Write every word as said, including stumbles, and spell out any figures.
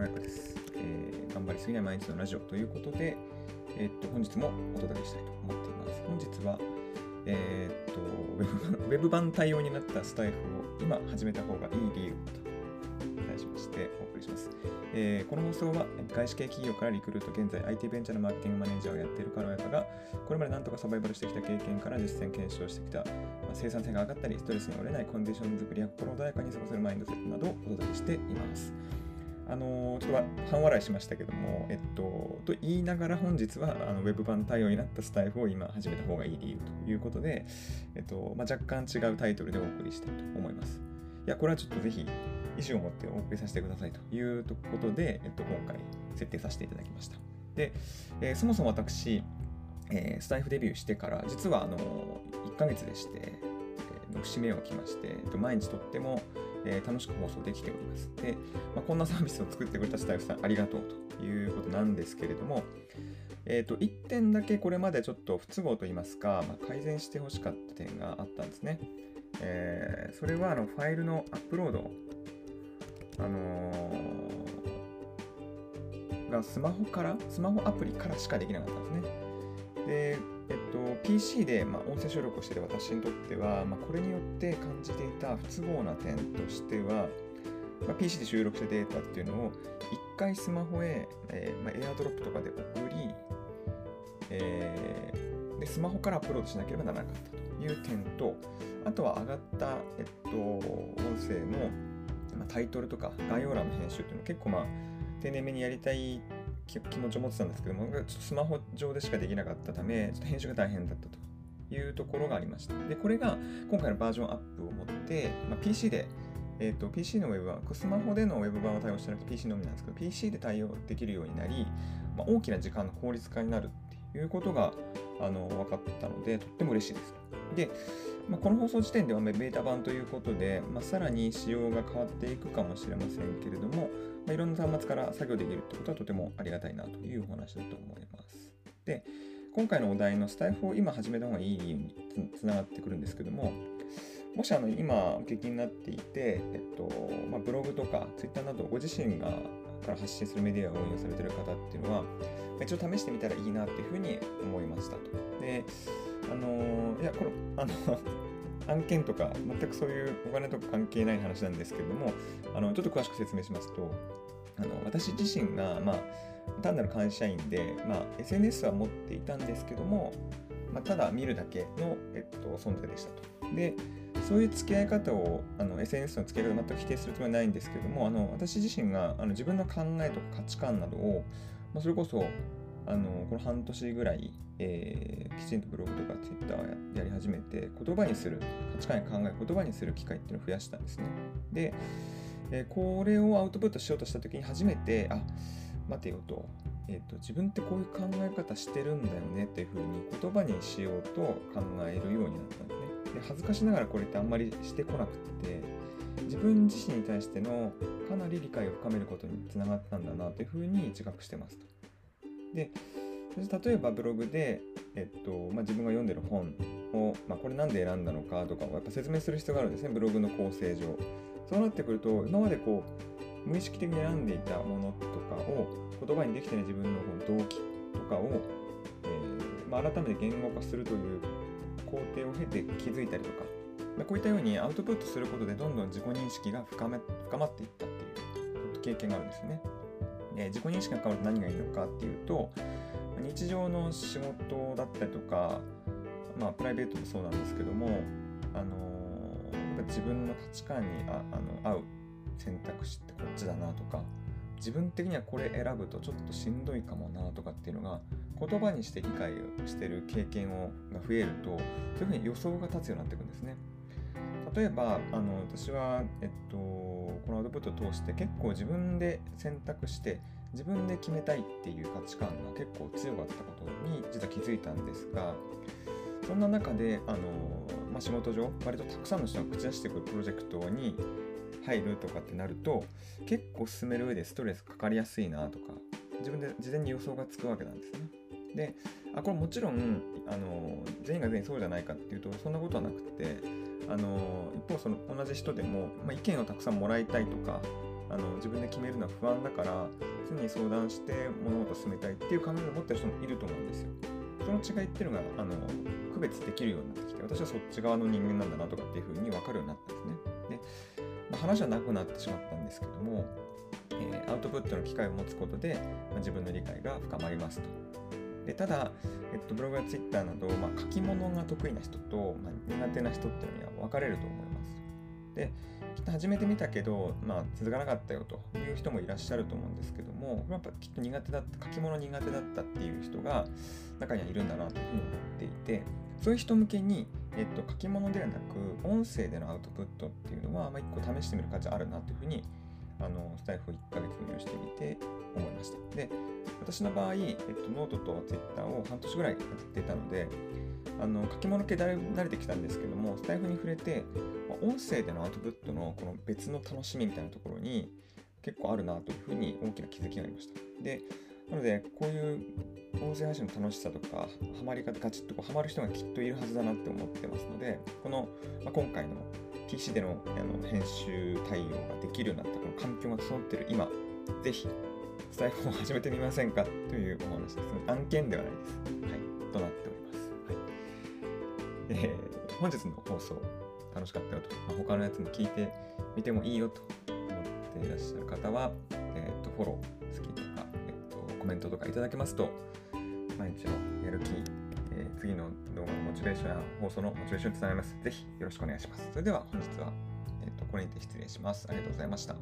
の中です、えー、頑張りすぎない毎日のラジオということで、えー、っと本日もお届けしたいと思っています。本日は、えー、っとウェブ版、ウェブ版対応になったスタイフを今始めた方がいい理由と題しましてお送りします、えー、この放送は外資系企業からリクルート、現在 アイティー ベンチャーのマーケティングマネージャーをやっている軽やかが、これまで何とかサバイバルしてきた経験から実践検証してきた、生産性が上がったりストレスに折れないコンディション作りや心穏やかに過ごせるマインドセットなどをお届けしています。あのー、ちょっと半笑いしましたけども、えっと、と言いながら本日はあのウェブ版対応になったスタイフを今始めた方がいい理由ということで、えっとまあ、若干違うタイトルでお送りしたいと思います。いやこれはちょっとぜひ意思を持ってお送りさせてくださいということで、えっと、今回設定させていただきました。で、えー、そもそも私、えー、スタイフデビューしてから実はあのいっかげつでして、えー、の節目をきまして、えっと、毎日とってもえー、楽しく放送できております。で、まあ、こんなサービスを作ってくれたスタイフさんありがとうということなんですけれども、えー、といってんだけこれまでちょっと不都合といいますか、まあ、改善してほしかった点があったんですね。えー、それはあのファイルのアップロード、あのー、がスマホから、スマホアプリからしかできなかったんですね。で、えっと、ピーシー で、まあ、音声収録をしている私にとっては、まあ、これによって感じていた不都合な点としては、まあ、ピーシー で収録したデータっていうのをいっかいスマホへ、えーまあ、AirDrop とかで送り、えー、でスマホからアップロードしなければならなかったという点と、あとは上がった、えっと、音声の、まあ、タイトルとか概要欄の編集っていうのを結構、まあ、丁寧めにやりたい気持ちを持ってたんですけども、ちょっとスマホ上でしかできなかったため、ちょっと編集が大変だったというところがありました。で、これが今回のバージョンアップをもって、まあ、ピーシー で、えーと、ピーシー のウェブ版、スマホでのウェブ版を対応してなくて ピーシー のみなんですけど、ピーシー で対応できるようになり、まあ、大きな時間の効率化になるっていうことがあの分かったので、とっても嬉しいです。で、まあ、この放送時点ではベータ版ということで、まあ、さらに仕様が変わっていくかもしれませんけれども、まあ、いろんな端末から作業できるということはとてもありがたいなというお話だと思います。で、今回のお題のスタイフを今始めた方がいい理由につながってくるんですけども、もしあの今お聞きになっていて、えっとまあ、ブログとかツイッターなどご自身がから発信するメディアを運用されている方っていうのは、一応試してみたらいいなっていうふうに思いましたと。で、あのー、いやこれあの案件とか全くそういうお金とか関係ない話なんですけれども、あのちょっと詳しく説明しますと、あの私自身が、まあ、単なる会社員で、まあ、エスエヌエス は持っていたんですけども、まあ、ただ見るだけの、えっと、存在でしたと。で、そういう付き合い方をあの エスエヌエス の付き合い方を全く否定するつもりはないんですけども、あの私自身があの自分の考えとか価値観などを、まあ、それこそあのこの半年ぐらい、えー、きちんとブログとか Twitter を や, やり始めて、言葉にする価値観や考え言葉にする機会っていうのを増やしたんですね。で、えー、これをアウトプットしようとした時に初めて、あ、待てよと、えーと、自分ってこういう考え方してるんだよねっていう風に言葉にしようと考えるようになったんですね。で、恥ずかしながらこれってあんまりしてこなくて、自分自身に対してのかなり理解を深めることにつながったんだなというふうに自覚してますと。で、例えばブログで、えっとまあ、自分が読んでる本を、まあ、これなんで選んだのかとかをやっぱ説明する必要があるんですね、ブログの構成上。そうなってくると、今までこう無意識的に選んでいたものとかを言葉にできてない自分のこの動機とかを、えーまあ、改めて言語化するという工程を経て気づいたりとか、まあ、こういったようにアウトプットすることでどんどん自己認識が深め、深まっていったっていう経験があるんですよね。で、自己認識が変わると何がいいのかっていうと、日常の仕事だったりとか、まあ、プライベートもそうなんですけども、あのー、やっぱ自分の価値観にああの合う選択肢ってこっちだなとか、自分的にはこれ選ぶとちょっとしんどいかもなとかっていうのが言葉にして理解をしている経験をが増えると、そういうふうに予想が立つようになっていくんですね。例えばあの私は、えっと、このアウトプットを通して結構自分で選択して自分で決めたいっていう価値観が結構強かったことに実は気づいたんですが、そんな中であの、まあ、仕事上割とたくさんの人が口出してくるプロジェクトに入るとかってなると、結構進める上でストレスかかりやすいなとか、自分で事前に予想がつくわけなんですね。で、あ、これもちろんあの全員が全員そうじゃないかっていうとそんなことはなくて、あの一方その同じ人でも、まあ、意見をたくさんもらいたいとか、あの自分で決めるのは不安だから常に相談して物事を進めたいっていう考えを持ってる人もいると思うんですよ。その違いっていうのがあの区別できるようになってきて、私はそっち側の人間なんだなとかっていうふうに分かるようになったんですね。で、まあ、話はなくなってしまったんですけども、えー、アウトプットの機会を持つことで、まあ、自分の理解が深まりますと。でただ、えっと、ブログやツイッターなど、まあ、書き物が得意な人と、まあ、苦手な人っていうのには分かれると思います。できっと始めてみたけど、まあ、続かなかったよという人もいらっしゃると思うんですけども、やっぱきっと苦手だった書き物苦手だったっていう人が中にはいるんだなというふうに思っていて、そういう人向けに、えっと、書き物ではなく音声でのアウトプットっていうのは、まあ、いっこ試してみる価値あるなというふうにあのスタイフをいっかげつ運用してみて思いました。で私の場合、えっと、ノートとツイッターを半年ぐらいやっていたのであの書き物系だいぶ慣れてきたんですけども、スタイフに触れて、まあ、音声でのアウトプットのこの別の楽しみみたいなところに結構あるなというふうに大きな気づきがありました。でなのでこういう音声配信の楽しさとかハマり方ガチッとこうハマる人がきっといるはずだなって思ってますので、この、まあ、今回の ピーシー での、あの編集対応ができるようになったこの環境が整っている今、ぜひスタイフを始めてみませんかというお話ですね。案件ではないです、はい、となっております。はい、えー、本日の放送楽しかったよと、まあ、他のやつも聞いてみてもいいよと思っていらっしゃる方は、えー、とフォロー好きとかコメントとかいただけますと、毎日のやる気、えー、次の動画のモチベーションや放送のモチベーションにつながります。ぜひよろしくお願いします。それでは本日は、えーと、これにて失礼します。ありがとうございました。